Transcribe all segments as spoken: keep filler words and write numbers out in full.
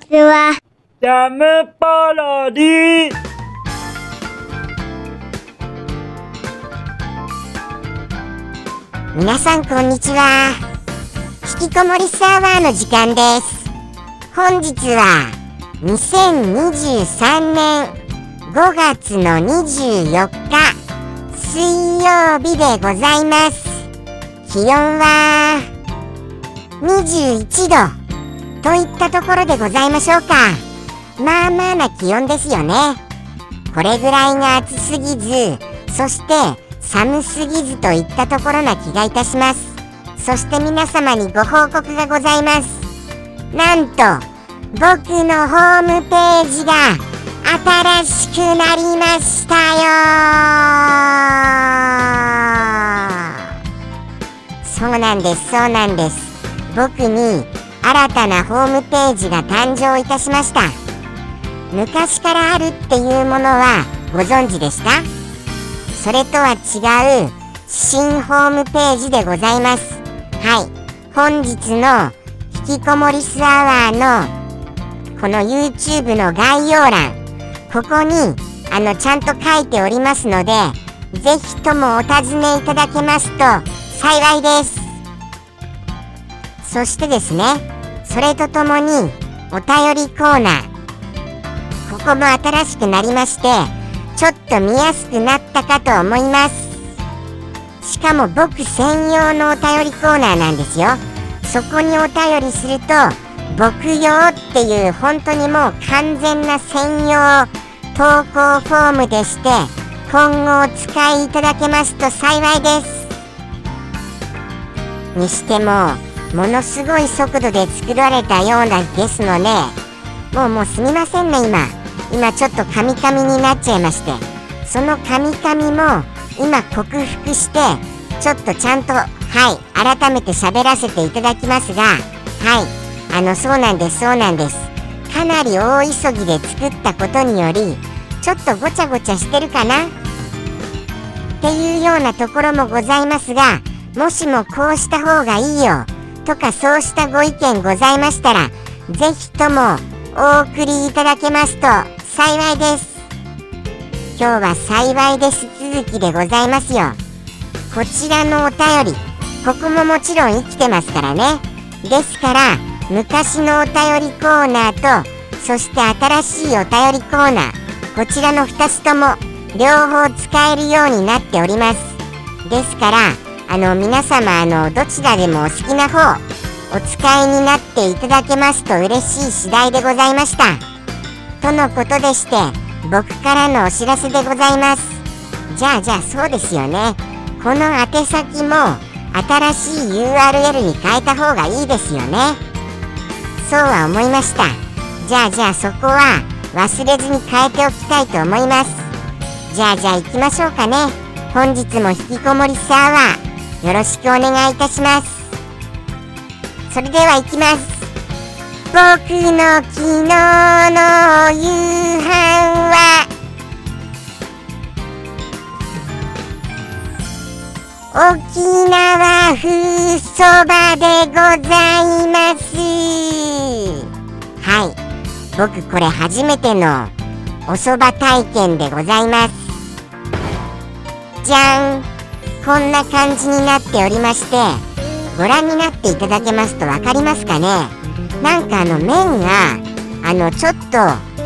ちは。ジャムパロディ。皆さんこんにちは。引きこもりサーバーの時間です。本日はにせんにじゅうさんねんごがつのにじゅうよっか水曜日でございます。気温はにじゅういちどといったところでございましょうか。まあまあな気温ですよね。これぐらいが暑すぎず、そして寒すぎずといったところな気がいたします。そして皆様にご報告がございます。なんと僕のホームページが新しくなりましたよ。そうなんですそうなんです。僕に新たなホームページが誕生いたしました。昔からあるっていうものはご存知でした？それとは違う新ホームページでございます。はい、本日の引きこもりスアワーのこの YouTube の概要欄、ここにあのちゃんと書いておりますので、ぜひともお尋ねいただけますと幸いです。そしてですね、それとともにお便りコーナー、ここも新しくなりまして、ちょっと見やすくなったかと思います。しかも僕専用のお便りコーナーなんですよ。そこにお便りすると僕用っていう、本当にもう完全な専用投稿フォームでして、今後お使いいただけますと幸いです。にしてもものすごい速度で作られたようなですので、もうもうすみませんね、今今ちょっとカミカミになっちゃいまして、そのカミカミも今克服して、ちょっとちゃんとはい改めて喋らせていただきますが、はいあのそうなんですそうなんです。かなり大急ぎで作ったことにより、ちょっとごちゃごちゃしてるかなっていうようなところもございますが、もしもこうした方がいいよとか、そうしたご意見ございましたら、ぜひともお送りいただけますと幸いです。今日は幸いです続きでございますよ。こちらのお便り、ここももちろん生きてますからね。ですから昔のお便りコーナーと、そして新しいお便りコーナー、こちらのふたつとも両方使えるようになっております。ですからあの皆様、あのどちらでもお好きな方お使いになっていただけますと嬉しい次第でございました。とのことでして、僕からのお知らせでございます。じゃあじゃあそうですよね、この宛先も新しい ユーアールエル に変えた方がいいですよね。そうは思いました。じゃあじゃあそこは忘れずに変えておきたいと思います。じゃあじゃあ行きましょうかね。本日も引きこもりサーバーよろしくお願いいたします。それでは行きます。僕の昨日の夕飯は沖縄風そばでございます。はい、僕これ初めてのお蕎麦体験でございます。じゃん、こんな感じになっておりまして、ご覧になっていただけますと分かりますかね。なんかあの麺があのちょっと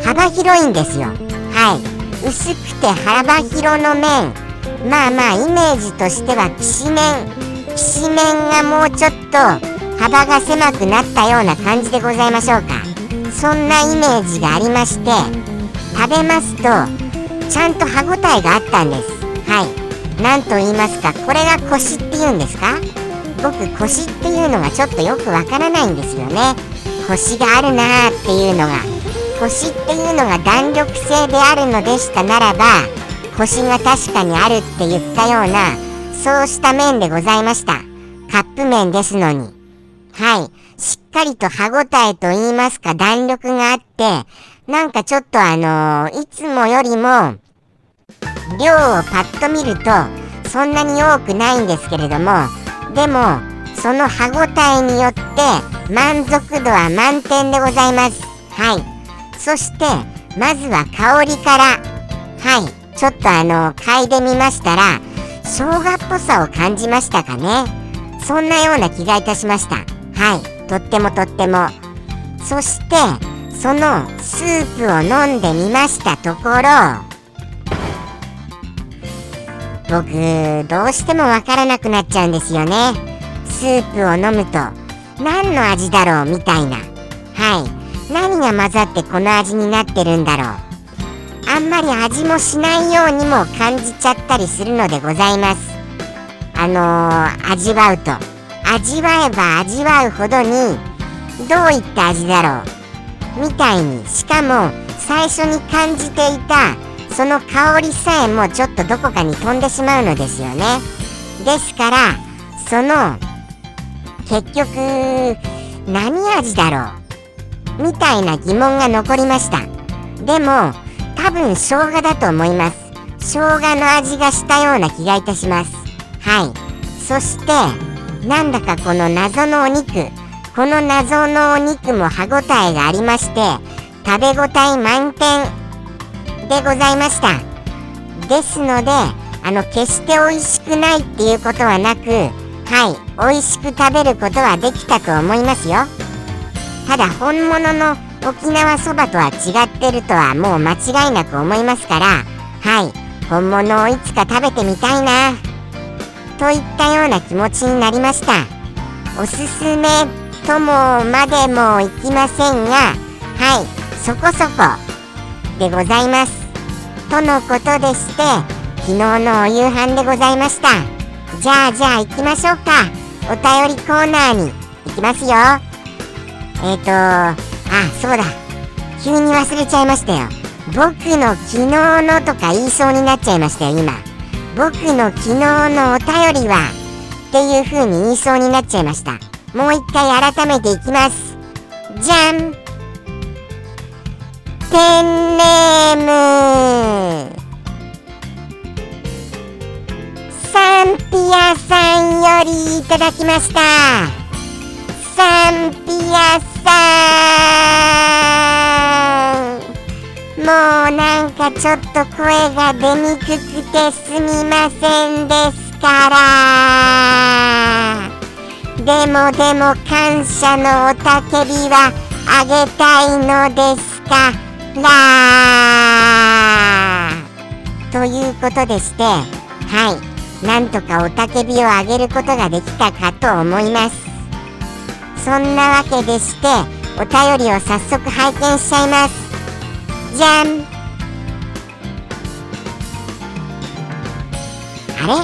幅広いんですよ。はい、薄くて幅広の麺、まあまあイメージとしてはきしめんきしめんがもうちょっと幅が狭くなったような感じでございましょうか。そんなイメージがありまして、食べますとちゃんと歯ごたえがあったんです。はい、なんと言いますか、これがコシっていうんですか。僕コシっていうのがちょっとよくわからないんですよね。コシがあるなーっていうのが、コシっていうのが弾力性であるのでしたならば、コシが確かにあるって言ったような、そうした麺でございました。カップ麺ですのに、はい、しっかりと歯ごたえと言いますか、弾力があって、なんかちょっとあのー、いつもよりも量をパッと見るとそんなに多くないんですけれども、でもその歯ごたえによって満足度は満点でございます。はい。そしてまずは香りから、はい、ちょっとあの嗅いでみましたら、生姜っぽさを感じましたかね。そんなような気がいたしました。はい、とってもとっても。そしてそのスープを飲んでみましたところ、僕どうしてもわからなくなっちゃうんですよね。スープを飲むと何の味だろうみたいな、はい、何が混ざってこの味になってるんだろう、あんまり味もしないようにも感じちゃったりするのでございます。あのー、味わうと味わえば味わうほどにどういった味だろうみたいに、しかも最初に感じていたその香りさえもちょっとどこかに飛んでしまうのですよね。ですからその結局何味だろうみたいな疑問が残りました。でも多分生姜だと思います。生姜の味がしたような気がいたします。はい。そしてなんだかこの謎のお肉、この謎のお肉も歯ごたえがありまして、食べ応え満点でございました。ですので、あの決して美味しくないっていうことはなく、はい、美味しく食べることはできたと思いますよ。ただ本物の沖縄そばとは違ってるとはもう間違いなく思いますから、はい、本物をいつか食べてみたいなといったような気持ちになりました。おすすめともまでもいきませんが、はい、そこそこでございますとのことでして、昨日のお夕飯でございました。じゃあじゃあ行きましょうか。お便りコーナーに行きますよ。えっとあそうだ、急に忘れちゃいましたよ。僕の昨日のとか言いそうになっちゃいましたよ今。僕の昨日のお便りはっていう風に言いそうになっちゃいました。もう一回改めていきます。じゃん。ペンネームサンピアさんよりいただきました。サンピアさん、もうなんかちょっと声が出にくくてすみませんですから、でもでも感謝のおたけびはあげたいのですがらーということでして、はい、なんとかおたけびをあげることができたかと思います。そんなわけでして、お便りを早速拝見しちゃいます。じゃん。あれ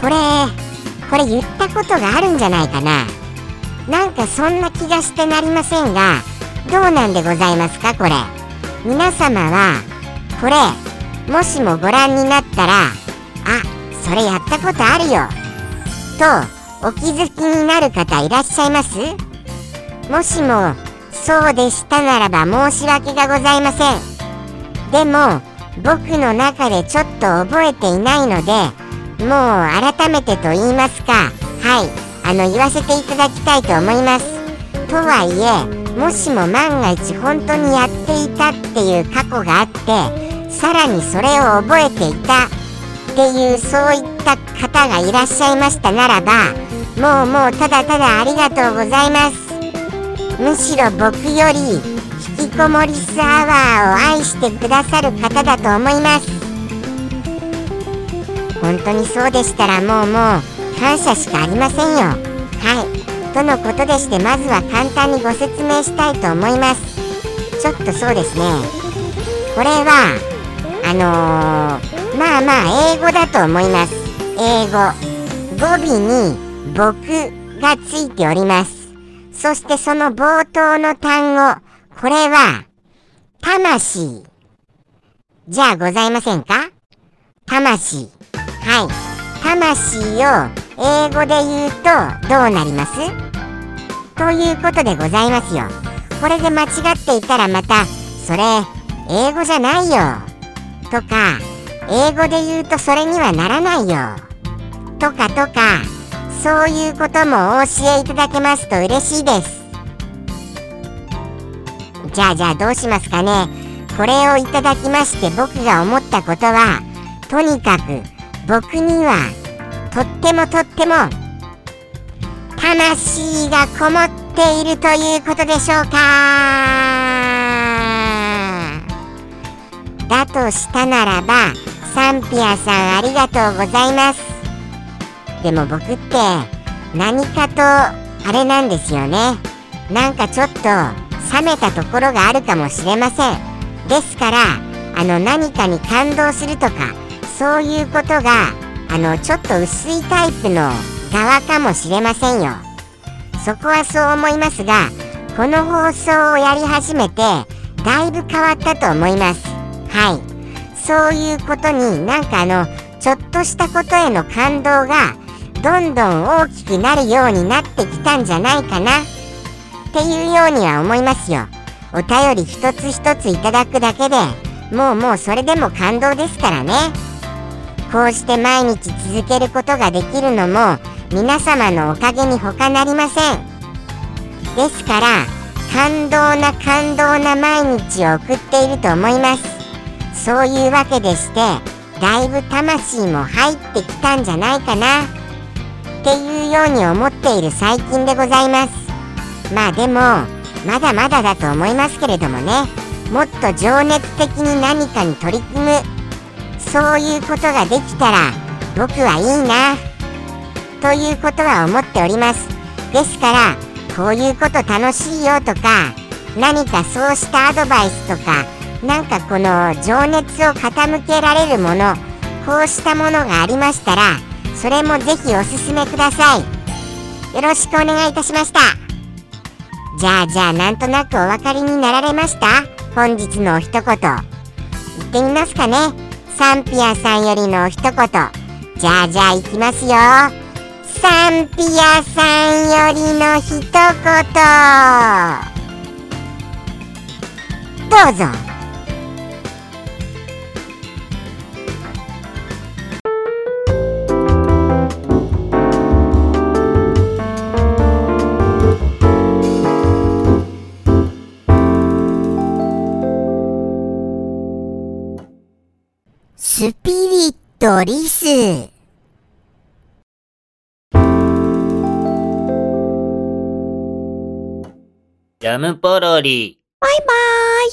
これこれ言ったことがあるんじゃないかな。なんかそんな気がしてなりませんが、どうなんでございますかこれ。皆様はこれもしもご覧になったら、あ、それやったことあるよとお気づきになる方いらっしゃいます？もしもそうでしたならば申し訳がございません。でも僕の中でちょっと覚えていないので、もう改めてと言いますか、はい、あの言わせていただきたいと思います。とはいえ、もしも万が一本当にやっていたっていう過去があって、さらにそれを覚えていたっていうそういった方がいらっしゃいましたならば、もうもうただただありがとうございます。むしろ僕より引きこもりスアワーを愛してくださる方だと思います。本当にそうでしたらもうもう感謝しかありませんよ。はいとのことでして、まずは簡単にご説明したいと思います。ちょっとそうですね、これはあのー、まあまあ英語だと思います。英語語尾に僕がついております。そしてその冒頭の単語、これは魂じゃあございませんか。魂、はい、魂を英語で言うとどうなりますということでございますよ。これで間違っていたらまたそれ英語じゃないよとか、英語で言うとそれにはならないよとかとか、そういうこともお教えいただけますと嬉しいです。じゃあじゃあどうしますかね。これをいただきまして僕が思ったことは、とにかく僕にはとってもとっても魂がこもっているということでしょうか。だとしたならば、サンピアさんありがとうございます。でも僕って何かとあれなんですよね。なんかちょっと冷めたところがあるかもしれません。ですから、あの何かに感動するとかそういうことがあのちょっと薄いタイプの側かもしれませんよ。そこはそう思いますが、この放送をやり始めてだいぶ変わったと思います。はい、そういうことになんかあのちょっとしたことへの感動がどんどん大きくなるようになってきたんじゃないかなっていうようには思いますよ。お便り一つ一ついただくだけでもうもうそれでも感動ですからね。こうして毎日続けることができるのも皆様のおかげに他なりません。ですから感動な感動な毎日を送っていると思います。そういうわけでして、だいぶ魂も入ってきたんじゃないかなっていうように思っている最近でございます。まあでもまだまだだと思いますけれどもね、もっと情熱的に何かに取り組む、そういうことができたら僕はいいなということは思っております。ですから、こういうこと楽しいよとか何かそうしたアドバイスとか、なんかこの情熱を傾けられるもの、こうしたものがありましたら、それもぜひおすすめください。よろしくお願いいたしました。じゃあじゃあなんとなくお分かりになられました。本日のお一言言ってみますかね。サンピアさんよりのお一言。じゃあじゃあいきますよ。サンピアさんよりの一言、どうぞ。スピリットリス。ジャムポロリ。バイバーイ。